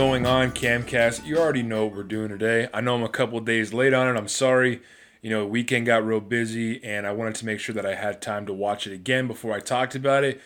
going on, Camcast? You already know what we're doing today. I know I'm a couple of days late on it. I'm sorry. You know, weekend got real busy, and I wanted to make sure that I had time to watch it again before I talked about it.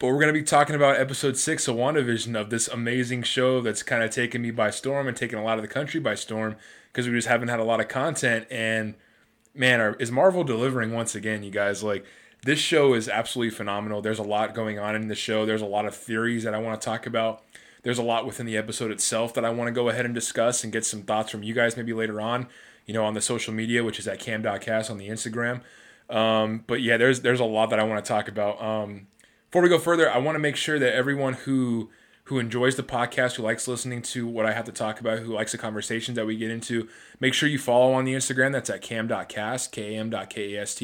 But we're going to be talking about episode 6 of WandaVision, of this amazing show that's kind of taken me by storm and taken a lot of the country by storm because we just haven't had a lot of content. And, man, is Marvel delivering once again, you guys? Like, this show is absolutely phenomenal. There's a lot going on in the show. There's a lot of theories that I want to talk about. There's a lot within the episode itself that I want to go ahead and discuss and get some thoughts from you guys maybe later on, you know, on the social media, which is at cam.cast on the Instagram. But yeah, there's a lot that I want to talk about. Before we go further, I want to make sure that everyone who enjoys the podcast, who likes listening to what I have to talk about, who likes the conversations that we get into, make sure you follow on the Instagram. That's at cam.cast, cam.cast.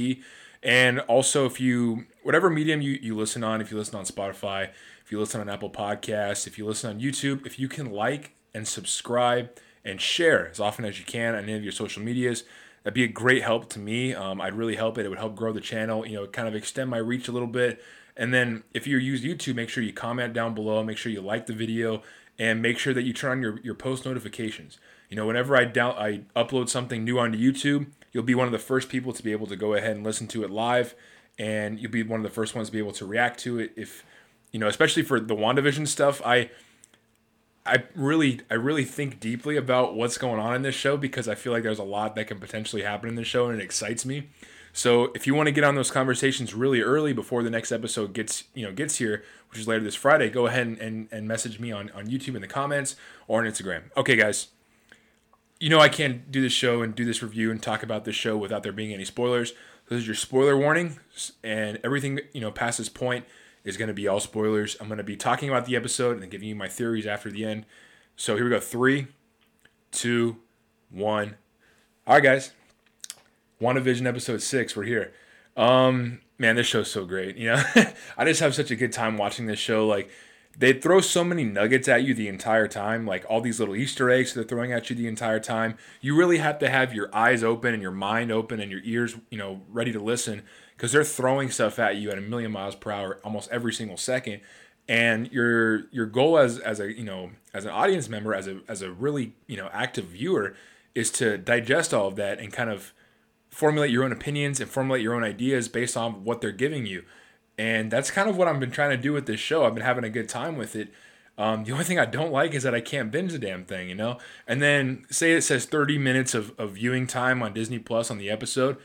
And also, if you, whatever medium you listen on, if you listen on Spotify, if you listen on Apple Podcasts, if you listen on YouTube, if you can like and subscribe and share as often as you can on any of your social medias, that'd be a great help to me. I'd really help it. It would help grow the channel, you know, kind of extend my reach a little bit. And then if you use YouTube, make sure you comment down below, make sure you like the video, and make sure that you turn on your post notifications. You know, whenever I upload something new onto YouTube, you'll be one of the first people to be able to go ahead and listen to it live, and you'll be one of the first ones to be able to react to it. If you know, especially for the WandaVision stuff, I really think deeply about what's going on in this show because I feel like there's a lot that can potentially happen in this show, and it excites me. So if you want to get on those conversations really early before the next episode gets here, which is later this Friday, go ahead and message me on YouTube in the comments or on Instagram. Okay, guys, you know I can't do this show and do this review and talk about this show without there being any spoilers. This is your spoiler warning, and everything past this point is going to be all spoilers. I'm going to be talking about the episode and then giving you my theories after the end. So here we go. 3, 2, 1. All right, guys. WandaVision episode 6, we're here. Man, this show's so great. You know, I just have such a good time watching this show. Like, they throw so many nuggets at you the entire time. Like, all these little Easter eggs they're throwing at you the entire time. You really have to have your eyes open and your mind open and your ears, ready to listen because they're throwing stuff at you at a million miles per hour almost every single second. And your goal as an audience member, as a really active viewer, is to digest all of that and kind of formulate your own opinions and formulate your own ideas based on what they're giving you. And that's kind of what I've been trying to do with this show. I've been having a good time with it. The only thing I don't like is that I can't binge the damn thing, And then say it says 30 minutes of viewing time on Disney Plus on the episode.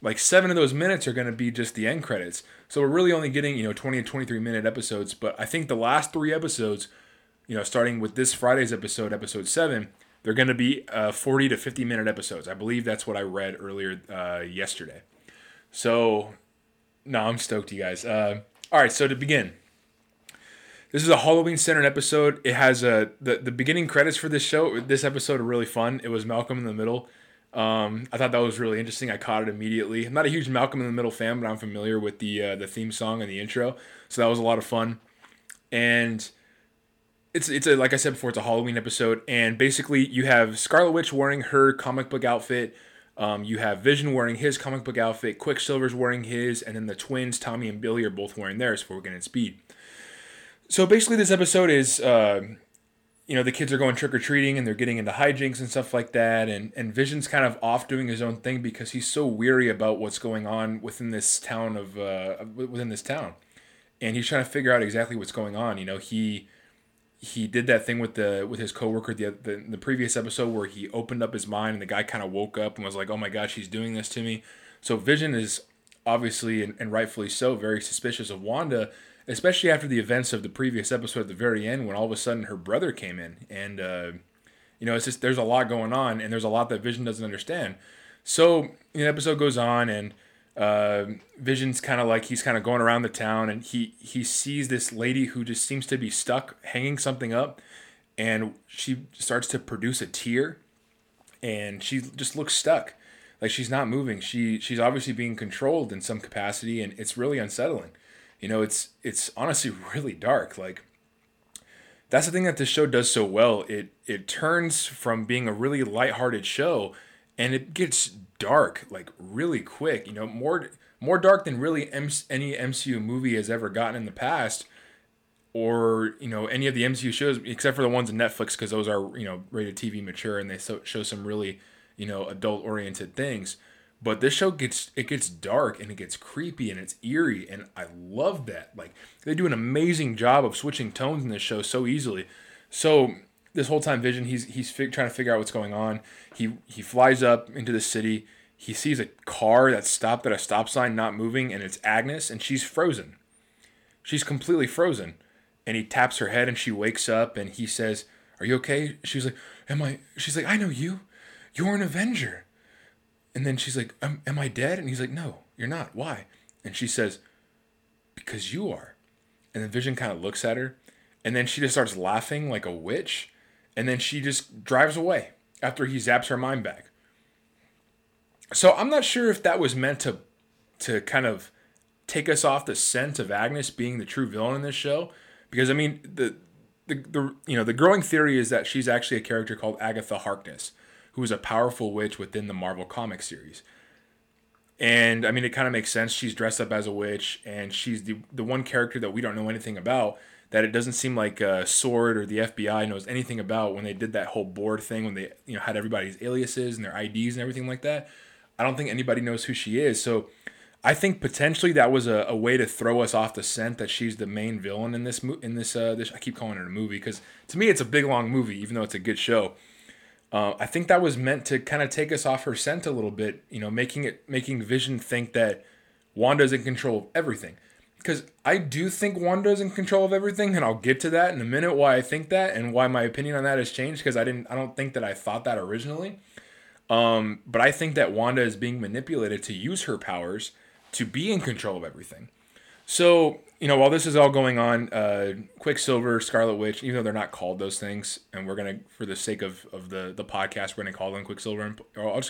Like 7 of those minutes are going to be just the end credits. So we're really only getting, 20 and 23 minute episodes. But I think the last 3 episodes, starting with this Friday's episode, episode 7, they're going to be 40 to 50-minute episodes. I believe that's what I read earlier yesterday. So, I'm stoked, you guys. All right, so to begin, this is a Halloween-centered episode. It has the beginning credits for this show. This episode are really fun. It was Malcolm in the Middle. I thought that was really interesting. I caught it immediately. I'm not a huge Malcolm in the Middle fan, but I'm familiar with the theme song and the intro. So that was a lot of fun. And It's like I said before, it's a Halloween episode, and basically you have Scarlet Witch wearing her comic book outfit, you have Vision wearing his comic book outfit, Quicksilver's wearing his, and then the twins, Tommy and Billy, are both wearing theirs for Wigan and Speed. So basically this episode is, the kids are going trick-or-treating, and they're getting into hijinks and stuff like that, and Vision's kind of off doing his own thing because he's so weary about what's going on within this town, and he's trying to figure out exactly what's going on. He did that thing with his coworker the previous episode where he opened up his mind and the guy kind of woke up and was like, oh my gosh, he's doing this to me. So Vision is obviously, and rightfully so, very suspicious of Wanda, especially after the events of the previous episode at the very end when all of a sudden her brother came in. And, it's just there's a lot going on and there's a lot that Vision doesn't understand. So the episode goes on and Vision's kind of like he's kind of going around the town and he sees this lady who just seems to be stuck hanging something up, and she starts to produce a tear and she just looks stuck, like she's not moving. She's obviously being controlled in some capacity, and it's really unsettling. It's honestly really dark. Like, that's the thing that this show does so well. It turns from being a really lighthearted show and it gets dark, like, really quick, more dark than really any MCU movie has ever gotten in the past. or, you know, any of the MCU shows, except for the ones on Netflix, because those are, you know, rated TV mature, and they show some really, you know, adult-oriented things. But this show gets dark, and it gets creepy, and it's eerie, and I love that. Like, they do an amazing job of switching tones in this show so easily. So this whole time, Vision, he's trying to figure out what's going on. He flies up into the city. He sees a car that's stopped at a stop sign, not moving, and it's Agnes, and she's frozen. She's completely frozen. And he taps her head, and she wakes up, and he says, "Are you okay?" She's like, "Am I?" She's like, "I know you. You're an Avenger." And then she's like, "Am I dead?" And he's like, "No, you're not. Why?" And she says, "Because you are." And then Vision kind of looks at her, and then she just starts laughing like a witch, and then she just drives away after he zaps her mind back. So I'm not sure if that was meant to kind of take us off the scent of Agnes being the true villain in this show. Because, I mean, the you know, the growing theory is that she's actually a character called Agatha Harkness, who is a powerful witch within the Marvel comic series. And, I mean, it kind of makes sense. She's dressed up as a witch, and she's the one character that we don't know anything about, that it doesn't seem like S.W.O.R.D. or the FBI knows anything about when they did that whole board thing, when they, you know, had everybody's aliases and their IDs and everything like that. I don't think anybody knows who she is. So I think potentially that was a way to throw us off the scent that she's the main villain in this. I keep calling it a movie because to me it's a big long movie, even though it's a good show. I think that was meant to kind of take us off her scent a little bit, you know, making Vision think that Wanda's in control of everything. Because I do think Wanda's in control of everything, and I'll get to that in a minute why I think that and why my opinion on that has changed, because I don't think that I thought that originally. But I think that Wanda is being manipulated to use her powers to be in control of everything. So, you know, while this is all going on, Quicksilver, Scarlet Witch, even though they're not called those things, and we're going to, for the sake of the podcast, we're going to call them Quicksilver, and, or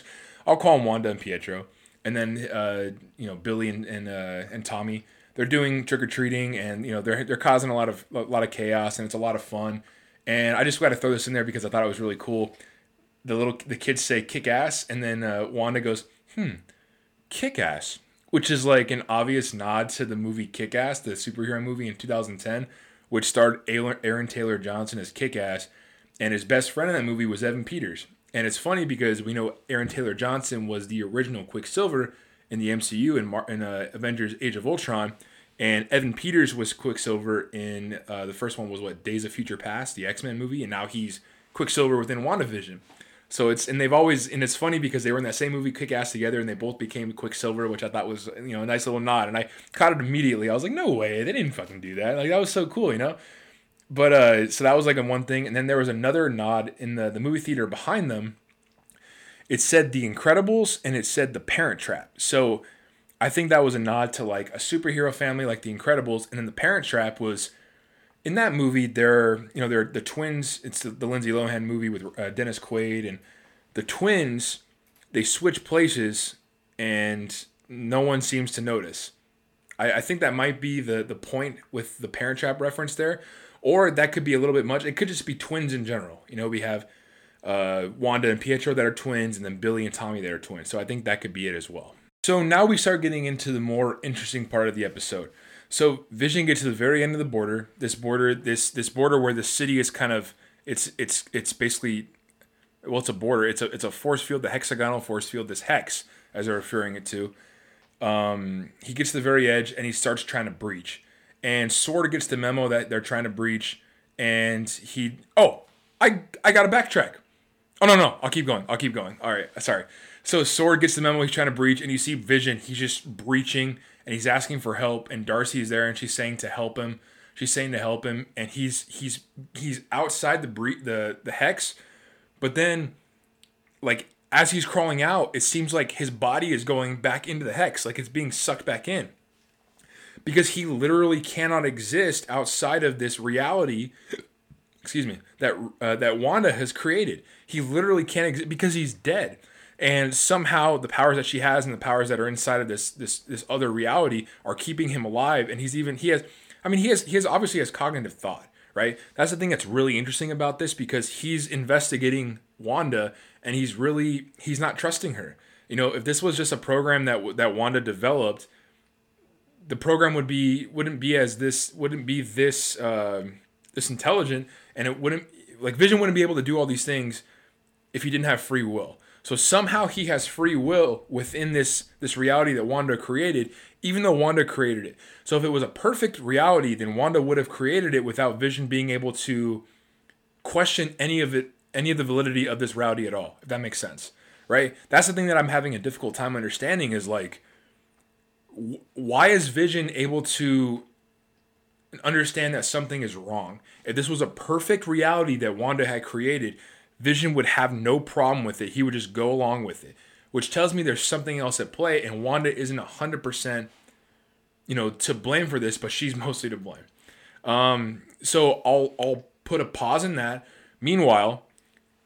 I'll call them Wanda and Pietro. And then, you know, Billy and Tommy, they're doing trick-or-treating, and, you know, they're causing a lot of chaos, and it's a lot of fun. And I just got to throw this in there because I thought it was really cool. The kids say kick ass, and then Wanda goes, kick ass. Which is like an obvious nod to the movie Kick-Ass, the superhero movie in 2010, which starred Aaron Taylor Johnson as Kick-Ass, and his best friend in that movie was Evan Peters. And it's funny because we know Aaron Taylor Johnson was the original Quicksilver in the MCU in Avengers Age of Ultron, and Evan Peters was Quicksilver in the first one was Days of Future Past, the X-Men movie, and now he's Quicksilver within WandaVision. So it's funny because they were in that same movie Kick-Ass together, and they both became Quicksilver, which I thought was, you know, a nice little nod, and I caught it immediately. I was like, no way, they didn't fucking do that. Like, that was so cool, you know. But so that was like a one thing, and then there was another nod in the movie theater behind them. It said The Incredibles and it said The Parent Trap. So I think that was a nod to like a superhero family like The Incredibles, and then The Parent Trap was. In that movie, they're the twins. It's the Lindsay Lohan movie with Dennis Quaid, and the twins, they switch places, and no one seems to notice. I think that might be the point with the Parent Trap reference there, or that could be a little bit much. It could just be twins in general. You know, we have Wanda and Pietro that are twins, and then Billy and Tommy that are twins. So I think that could be it as well. So now we start getting into the more interesting part of the episode. So Vision gets to the very end of the border. This border where the city is kind of it's basically, well, it's a border. It's a force field, the hexagonal force field, this hex as they're referring it to. He gets to the very edge and he starts trying to breach. And S.W.O.R.D. gets the memo that they're trying to breach. And I gotta backtrack. Oh no, I'll keep going. All right, sorry. So S.W.O.R.D. gets the memo he's trying to breach, and you see Vision. He's just breaching. And he's asking for help, and Darcy's there, and she's saying to help him. And he's outside the hex, but then, like, as he's crawling out, it seems like his body is going back into the hex, like it's being sucked back in, because he literally cannot exist outside of this reality. Excuse me, that Wanda has created. He literally can't exist because he's dead. And somehow the powers that she has and the powers that are inside of this other reality are keeping him alive. And he obviously has cognitive thought, right? That's the thing that's really interesting about this, because he's investigating Wanda, and he's not trusting her. You know, if this was just a program that Wanda developed, the program would be wouldn't be this intelligent, and it wouldn't, like, Vision wouldn't be able to do all these things if he didn't have free will. So somehow he has free will within this reality that Wanda created, even though Wanda created it. So if it was a perfect reality, then Wanda would have created it without Vision being able to question any of the validity of this reality at all, if that makes sense, right? That's the thing that I'm having a difficult time understanding is, like, why is Vision able to understand that something is wrong? If this was a perfect reality that Wanda had created, Vision would have no problem with it. He would just go along with it, which tells me there's something else at play, and Wanda isn't 100%, to blame for this, but she's mostly to blame. So I'll put a pause in that. Meanwhile,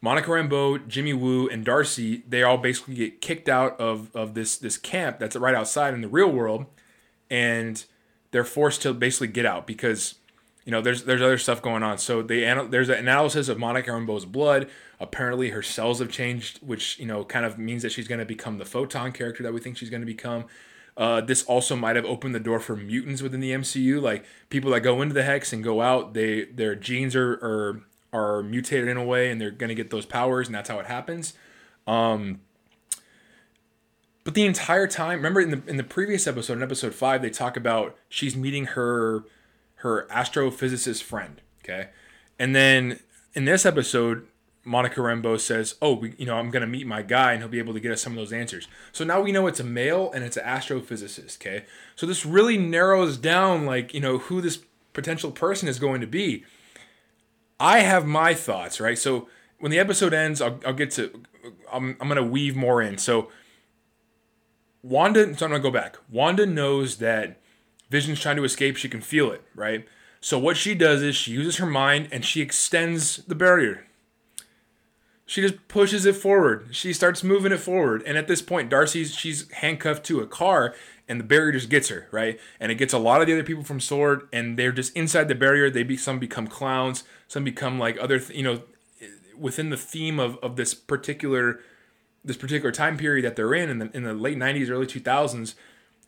Monica Rambeau, Jimmy Woo, and Darcy, they all basically get kicked out of this camp that's right outside in the real world, and they're forced to basically get out because there's other stuff going on. So there's an analysis of Monica Rambeau's blood. Apparently her cells have changed, which kind of means that she's going to become the photon character that we think she's going to become. This also might have opened the door for mutants within the MCU, like people that go into the Hex and go out. Their genes are mutated in a way, and they're going to get those powers, and that's how it happens. But the entire time, remember in the previous episode, in episode 5, they talk about she's meeting her astrophysicist friend, okay? And then in this episode, Monica Rambeau says, I'm going to meet my guy, and he'll be able to get us some of those answers. So now we know it's a male, and it's an astrophysicist, okay? So this really narrows down, who this potential person is going to be. I have my thoughts, right? So when the episode ends, I'm going to weave more in. So I'm going to go back. Wanda knows that Vision's trying to escape. She can feel it, right? So what she does is she uses her mind and she extends the barrier. She just pushes it forward. She starts moving it forward. And at this point, she's handcuffed to a car, and the barrier just gets her, right? And it gets a lot of the other people from S.W.O.R.D. and they're just inside the barrier. Some become clowns. Some become like other, within the theme of this particular time period that they're in the late 90s, early 2000s,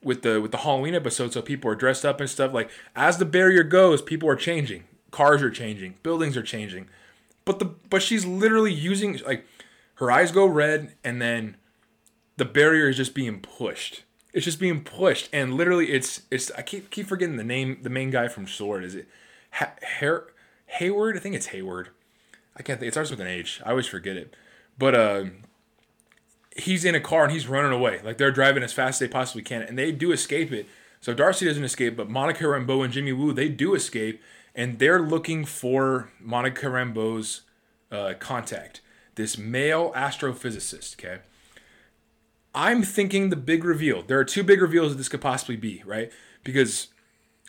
with the Halloween episode. So people are dressed up and stuff. Like, as the barrier goes, people are changing. Cars are changing. Buildings are changing. But she's literally using, like, her eyes go red, and then the barrier is just being pushed. It's just being pushed, and literally it's I keep forgetting the name, the main guy from S.W.O.R.D. Is it Hayward? I think it's Hayward. I can't think. It starts with an H. I always forget it. But he's in a car and he's running away. Like, they're driving as fast as they possibly can, and they do escape it. So Darcy doesn't escape, but Monica Rambeau and Jimmy Woo, they do escape, and they're looking for Monica Rambeau's contact, this male astrophysicist, okay? I'm thinking the big reveal. There are two big reveals that this could possibly be, right? Because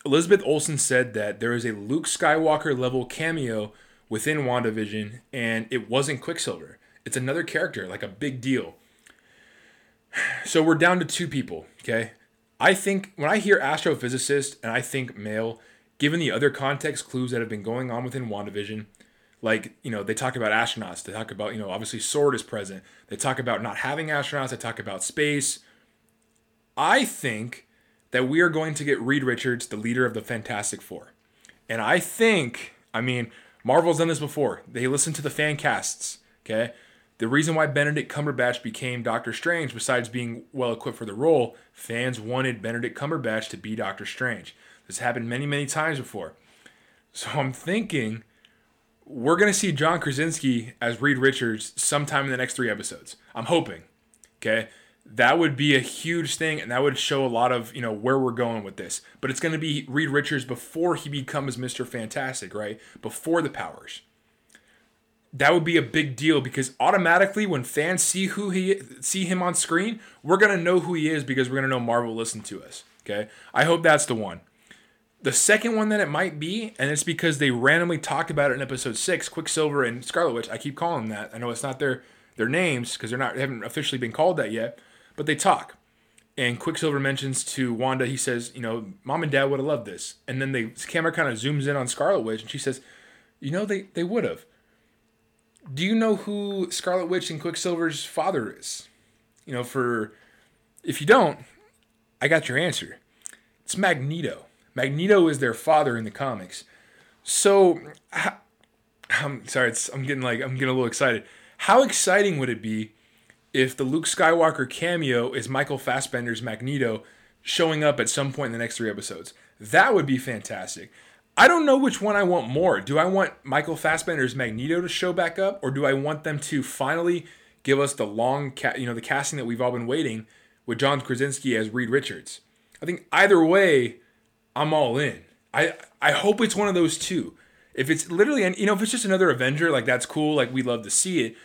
Elizabeth Olsen said that there is a Luke Skywalker level cameo within WandaVision, and it wasn't Quicksilver. It's another character, like a big deal. So we're down to two people, okay? I think when I hear astrophysicist and I think male, given the other context clues that have been going on within WandaVision, they talk about astronauts. They talk about, obviously S.W.O.R.D. is present. They talk about not having astronauts. They talk about space. I think that we are going to get Reed Richards, the leader of the Fantastic Four. And I think, Marvel's done this before. They listen to the fan casts, okay? The reason why Benedict Cumberbatch became Doctor Strange, besides being well-equipped for the role, fans wanted Benedict Cumberbatch to be Doctor Strange. This happened many, many times before. So I'm thinking we're going to see John Krasinski as Reed Richards sometime in the next 3 episodes. I'm hoping, okay? That would be a huge thing, and that would show a lot of, where we're going with this. But it's going to be Reed Richards before he becomes Mr. Fantastic, right? Before the powers. That would be a big deal, because automatically when fans see him on screen, we're going to know who he is, because we're going to know Marvel listened to us, okay? I hope that's the one. The second one that it might be, and it's because they randomly talked about it in episode 6, Quicksilver and Scarlet Witch. I keep calling them that. I know it's not their names, because they haven't officially been called that yet, but they talk. And Quicksilver mentions to Wanda, he says, Mom and Dad would have loved this. And then the camera kind of zooms in on Scarlet Witch, and she says, they would have. Do you know who Scarlet Witch and Quicksilver's father is? If you don't, I got your answer. It's Magneto. Magneto is their father in the comics. So, I'm sorry, I'm getting a little excited. How exciting would it be if the Luke Skywalker cameo is Michael Fassbender's Magneto showing up at some point in the next 3 episodes? That would be fantastic. I don't know which one I want more. Do I want Michael Fassbender's Magneto to show back up, or do I want them to finally give us the long, the casting that we've all been waiting with John Krasinski as Reed Richards? I think either way, I'm all in. I hope it's one of those two. If it's literally, if it's just another Avenger, that's cool. We'd love to see it.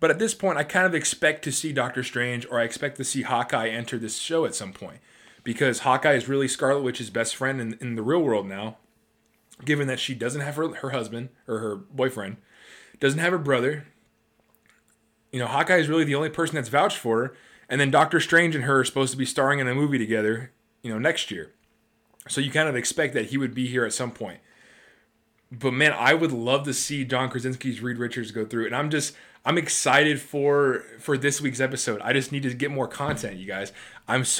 But at this point, I kind of expect to see Doctor Strange, or I expect to see Hawkeye enter this show at some point, because Hawkeye is really Scarlet Witch's best friend in the real world now, given that she doesn't have her husband or her boyfriend, doesn't have her brother. Hawkeye is really the only person that's vouched for her. And then Doctor Strange and her are supposed to be starring in a movie together, next year. So you kind of expect that he would be here at some point. But man, I would love to see John Krasinski's Reed Richards go through. And I'm excited for this week's episode. I just need to get more content, you guys. This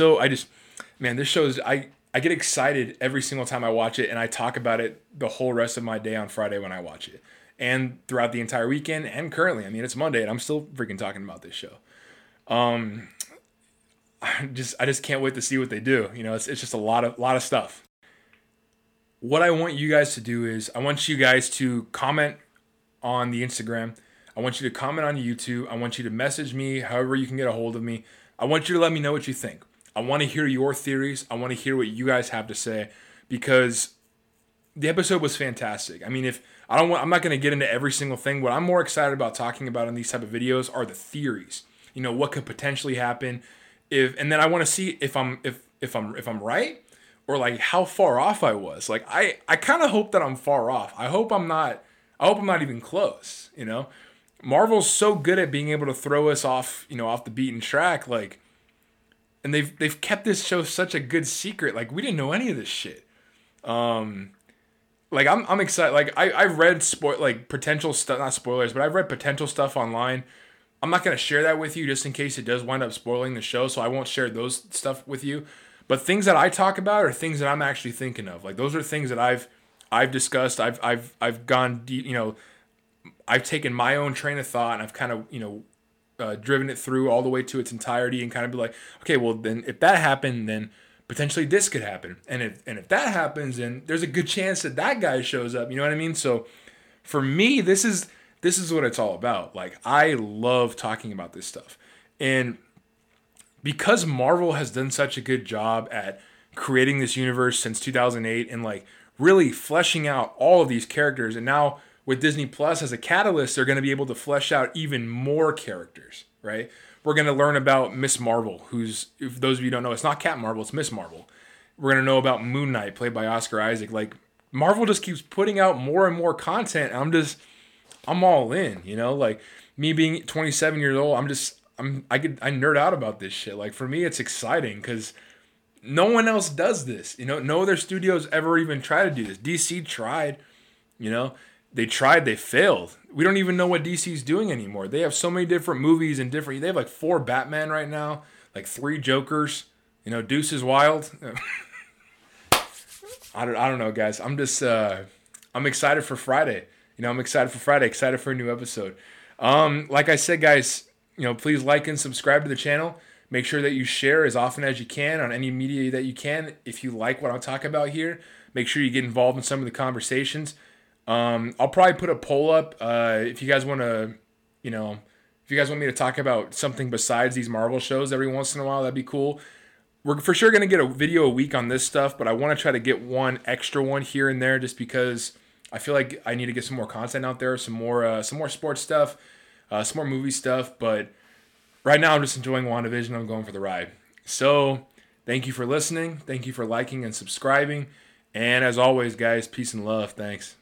show is, I get excited every single time I watch it, and I talk about it the whole rest of my day on Friday when I watch it, and throughout the entire weekend, and currently. It's Monday, and I'm still freaking talking about this show. I just can't wait to see what they do. It's just a lot of stuff. What I want you guys to do is, I want you guys to comment on the Instagram. I want you to comment on YouTube. I want you to message me, however you can get a hold of me. I want you to let me know what you think. I want to hear your theories. I want to hear what you guys have to say, because the episode was fantastic. I'm not going to get into every single thing. What I'm more excited about talking about in these type of videos are the theories. What could potentially happen if, and then I want to see if I'm right, or how far off I was. I kind of hope that I'm far off. I hope I'm not even close. Marvel's so good at being able to throw us off, off the beaten track. And they've kept this show such a good secret. We didn't know any of this shit. I'm excited. I've read potential stuff, not spoilers, but I've read potential stuff online. I'm not going to share that with you just in case it does wind up spoiling the show, so I won't share those stuff with you. But things that I talk about are things that I'm actually thinking of. Those are things that I've discussed. I've gone deep, I've taken my own train of thought, and I've kind of, driven it through all the way to its entirety, and kind of be okay, well then if that happened, then potentially this could happen. And if that happens, then there's a good chance that guy shows up. You know what I mean? So for me, this is what it's all about. I love talking about this stuff. And because Marvel has done such a good job at creating this universe since 2008 and really fleshing out all of these characters, and now with Disney Plus as a catalyst, they're going to be able to flesh out even more characters, right? We're going to learn about Ms. Marvel, who's, if those of you don't know, it's not Captain Marvel, it's Ms. Marvel. We're going to know about Moon Knight, played by Oscar Isaac. Marvel just keeps putting out more and more content. I'm all in, me being 27 years old, I nerd out about this shit. For me, it's exciting because no one else does this. No other studios ever even try to do this. DC tried, They tried, they failed. We don't even know what DC's doing anymore. They have so many different movies and different... They have 4 Batman right now, 3 Jokers. Deuce is wild. I don't know, guys. I'm just... I'm excited for Friday. Excited for a new episode. Like I said, guys, please like and subscribe to the channel. Make sure that you share as often as you can on any media that you can. If you like what I'm talking about here, make sure you get involved in some of the conversations. I'll probably put a poll up, if you guys want to, if you guys want me to talk about something besides these Marvel shows every once in a while, that'd be cool. We're for sure going to get a video a week on this stuff, but I want to try to get one extra one here and there just because I feel like I need to get some more content out there, some more sports stuff, some more movie stuff. But right now I'm just enjoying WandaVision. I'm going for the ride. So thank you for listening. Thank you for liking and subscribing. And as always, guys, peace and love. Thanks.